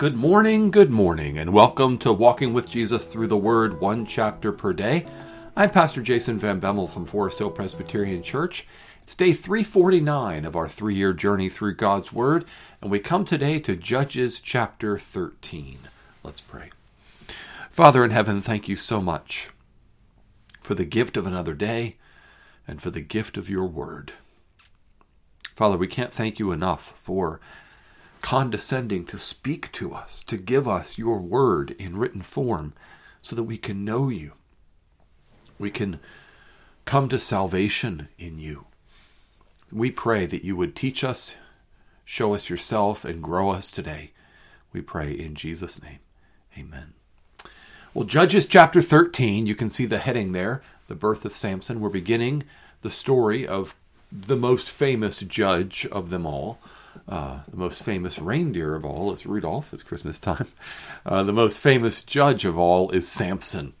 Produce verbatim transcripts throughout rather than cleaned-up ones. Good morning, good morning, and welcome to Walking with Jesus Through the Word, one chapter per day. I'm Pastor Jason Van Bemmel from Forest Hill Presbyterian Church. It's day three forty-nine of our three-year journey through God's Word, and we come today to Judges chapter thirteen. Let's pray. Father in heaven, thank you so much for the gift of another day and for the gift of your Word. Father, we can't thank you enough for condescending to speak to us, to give us your word in written form so that we can know you. We can come to salvation in you. We pray that you would teach us, show us yourself, and grow us today. We pray in Jesus' name. Amen. Well, Judges chapter thirteen, you can see the heading there, the birth of Samson. We're beginning the story of the most famous judge of them all. Uh, the most famous reindeer of all is Rudolph. It's Christmas time. Uh, the most famous judge of all is Samson,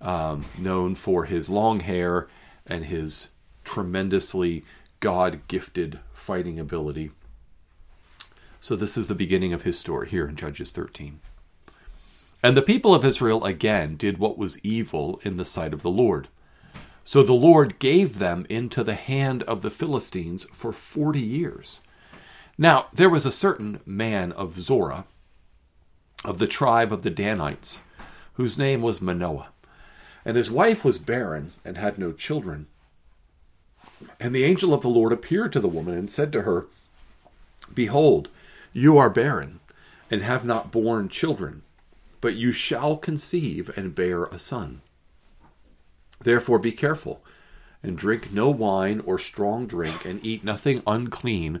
um, known for his long hair and his tremendously God-gifted fighting ability. So this is the beginning of his story here in Judges thirteen. And the people of Israel again did what was evil in the sight of the Lord. So the Lord gave them into the hand of the Philistines for forty years. Now, there was a certain man of Zorah, of the tribe of the Danites, whose name was Manoah. And his wife was barren and had no children. And the angel of the Lord appeared to the woman and said to her, "Behold, you are barren and have not borne children, but you shall conceive and bear a son. Therefore be careful, and drink no wine or strong drink, and eat nothing unclean.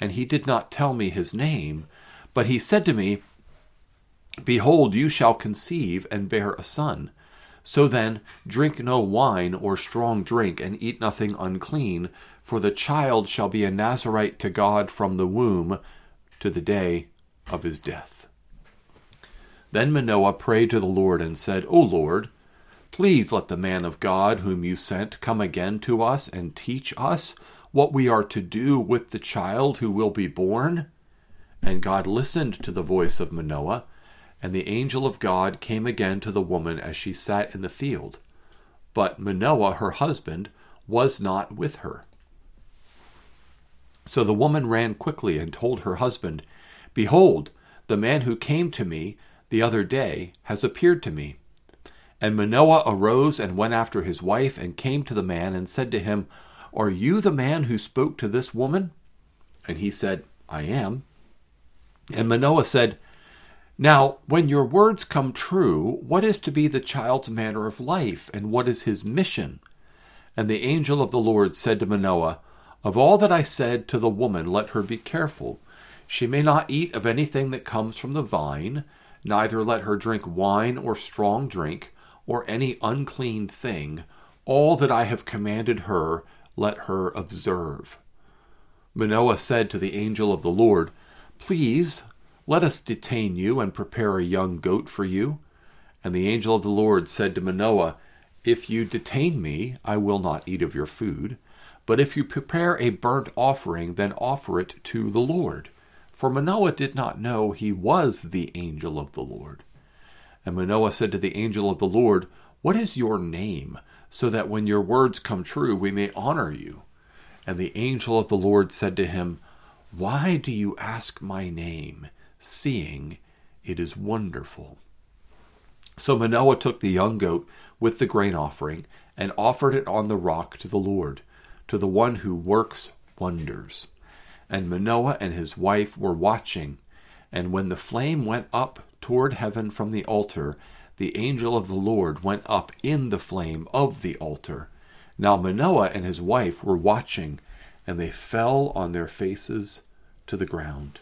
and he did not tell me his name, but he said to me, 'Behold, you shall conceive and bear a son. So then, drink no wine or strong drink, and eat nothing unclean, for the child shall be a Nazirite to God from the womb to the day of his death.'" Then Manoah prayed to the Lord and said, "O Lord, please let the man of God whom you sent come again to us and teach us what we are to do with the child who will be born." And God listened to the voice of Manoah, and the angel of God came again to the woman as she sat in the field. But Manoah, her husband, was not with her. So the woman ran quickly and told her husband, "Behold, the man who came to me the other day has appeared to me." And Manoah arose and went after his wife and came to the man and said to him, "Are you the man who spoke to this woman?" And he said, "I am." And Manoah said, "Now, when your words come true, what is to be the child's manner of life, and what is his mission?" And the angel of the Lord said to Manoah, "Of all that I said to the woman, let her be careful. She may not eat of anything that comes from the vine, neither let her drink wine or strong drink, or any unclean thing. All that I have commanded her, let her observe." Manoah said to the angel of the Lord, "Please, let us detain you and prepare a young goat for you." And the angel of the Lord said to Manoah, "If you detain me, I will not eat of your food. But if you prepare a burnt offering, then offer it to the Lord." For Manoah did not know he was the angel of the Lord. And Manoah said to the angel of the Lord, "What is your name, so that when your words come true, we may honor you?" And the angel of the Lord said to him, "Why do you ask my name, seeing it is wonderful?" So Manoah took the young goat with the grain offering and offered it on the rock to the Lord, to the one who works wonders. And Manoah and his wife were watching, and when the flame went up toward heaven from the altar, the angel of the Lord went up in the flame of the altar. Now Manoah and his wife were watching, and they fell on their faces to the ground.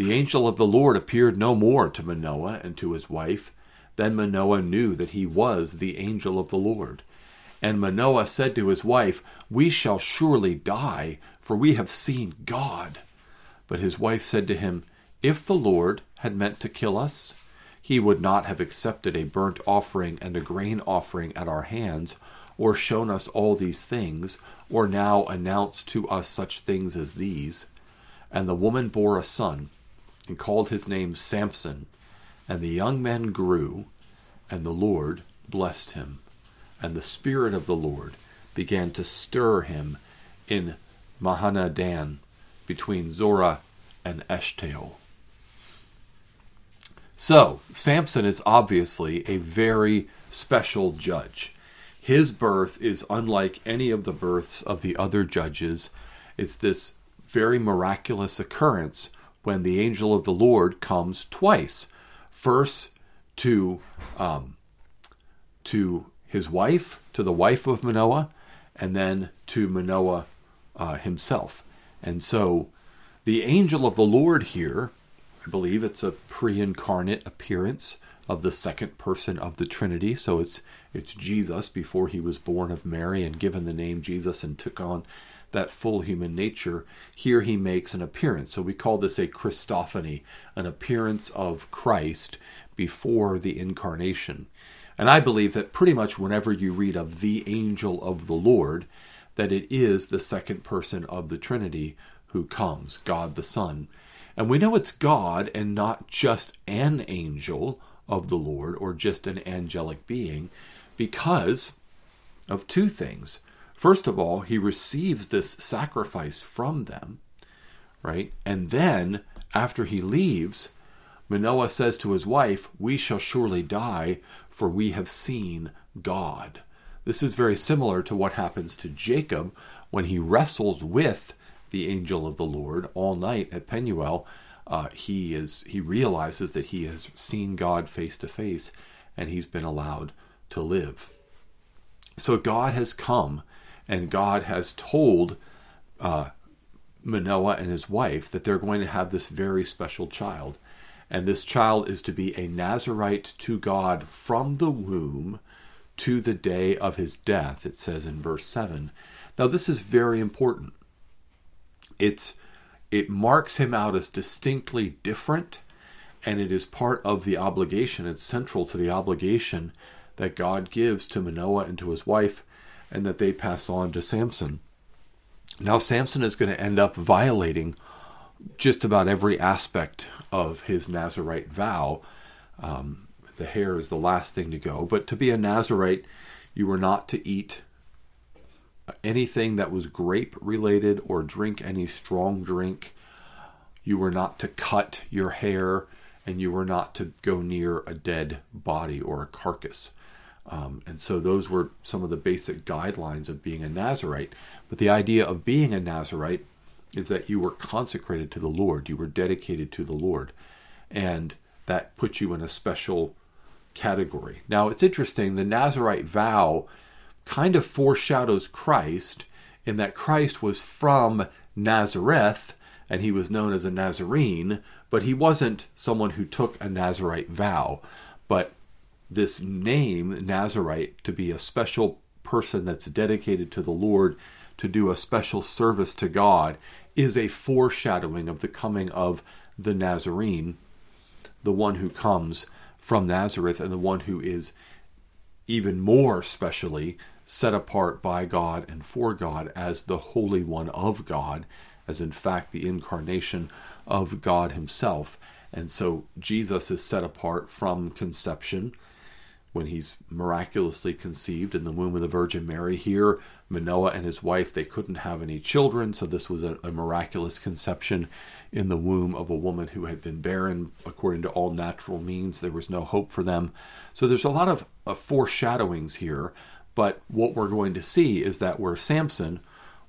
The angel of the Lord appeared no more to Manoah and to his wife. Then Manoah knew that he was the angel of the Lord. And Manoah said to his wife, "We shall surely die, for we have seen God." But his wife said to him, "If the Lord had meant to kill us, he would not have accepted a burnt offering and a grain offering at our hands, or shown us all these things, or now announced to us such things as these." And the woman bore a son, and called his name Samson. And the young man grew, and the Lord blessed him. And the Spirit of the Lord began to stir him in Mahanadan, between Zorah and Eshtael. So, Samson is obviously a very special judge. His birth is unlike any of the births of the other judges. It's this very miraculous occurrence when the angel of the Lord comes twice. First to um, to his wife, to the wife of Manoah, and then to Manoah uh, himself. And so the angel of the Lord here, I believe it's a pre-incarnate appearance of the second person of the Trinity. So it's it's Jesus before he was born of Mary and given the name Jesus and took on that full human nature. Here he makes an appearance. So we call this a Christophany, an appearance of Christ before the incarnation. And I believe that pretty much whenever you read of the angel of the Lord, that it is the second person of the Trinity who comes, God the Son. And we know it's God and not just an angel of the Lord or just an angelic being because of two things. First of all, he receives this sacrifice from them, right? And then, after he leaves, Manoah says to his wife, "We shall surely die, for we have seen God." This is very similar to what happens to Jacob when he wrestles with the angel of the Lord all night at Penuel. Uh, he is he realizes that he has seen God face to face, and he's been allowed to live. So God has come. And God has told uh, Manoah and his wife that they're going to have this very special child. And this child is to be a Nazirite to God from the womb to the day of his death, it says in verse seven. Now, this is very important. It's It marks him out as distinctly different, and it is part of the obligation. It's central to the obligation that God gives to Manoah and to his wife, and that they pass on to Samson. Now, Samson is going to end up violating just about every aspect of his Nazirite vow. Um, the hair is the last thing to go. But to be a Nazirite, you were not to eat anything that was grape-related or drink any strong drink. You were not to cut your hair, and you were not to go near a dead body or a carcass. Um, and so those were some of the basic guidelines of being a Nazirite. But the idea of being a Nazirite is that you were consecrated to the Lord. You were dedicated to the Lord. And that puts you in a special category. Now, it's interesting. The Nazirite vow kind of foreshadows Christ in that Christ was from Nazareth, and he was known as a Nazarene. But he wasn't someone who took a Nazirite vow. But this name, Nazirite, to be a special person that's dedicated to the Lord, to do a special service to God, is a foreshadowing of the coming of the Nazarene, the one who comes from Nazareth and the one who is even more specially set apart by God and for God as the Holy One of God, as in fact the incarnation of God himself. And so Jesus is set apart from conception, when he's miraculously conceived in the womb of the Virgin Mary. Here, Manoah and his wife, they couldn't have any children, so this was a, a miraculous conception in the womb of a woman who had been barren. According to all natural means, there was no hope for them. So there's a lot of uh, foreshadowings here, but what we're going to see is that where Samson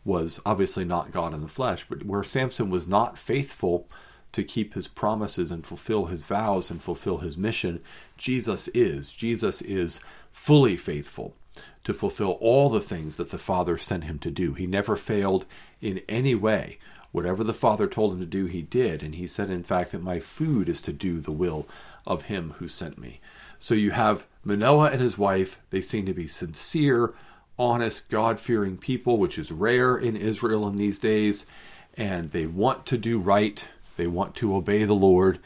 was obviously not God in the flesh, but where Samson was not faithful to keep his promises and fulfill his vows and fulfill his mission, Jesus is. Jesus is fully faithful to fulfill all the things that the Father sent him to do. He never failed in any way. Whatever the Father told him to do, he did. And he said, in fact, that my food is to do the will of him who sent me. So you have Manoah and his wife. They seem to be sincere, honest, God-fearing people, which is rare in Israel in these days. And they want to do right. They want to obey the Lord.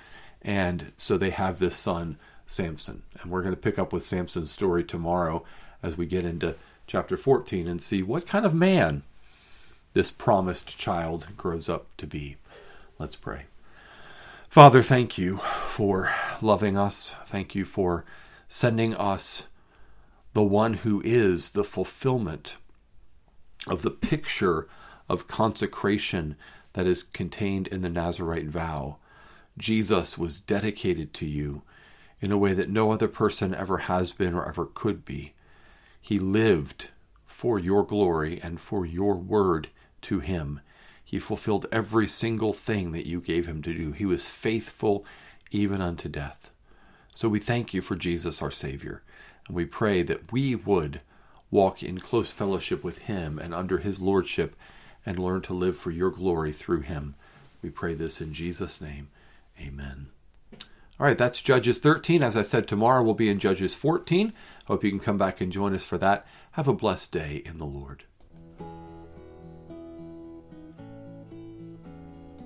And so they have this son, Samson. And we're going to pick up with Samson's story tomorrow as we get into chapter fourteen and see what kind of man this promised child grows up to be. Let's pray. Father, thank you for loving us. Thank you for sending us the one who is the fulfillment of the picture of consecration that is contained in the Nazirite vow. Jesus was dedicated to you in a way that no other person ever has been or ever could be. He lived for your glory and for your word to him. He fulfilled every single thing that you gave him to do. He was faithful even unto death. So we thank you for Jesus, our Savior, and we pray that we would walk in close fellowship with him and under his lordship and learn to live for your glory through him. We pray this in Jesus' name. Amen. All right, that's Judges thirteen. As I said, tomorrow we'll be in Judges fourteen. Hope you can come back and join us for that. Have a blessed day in the Lord.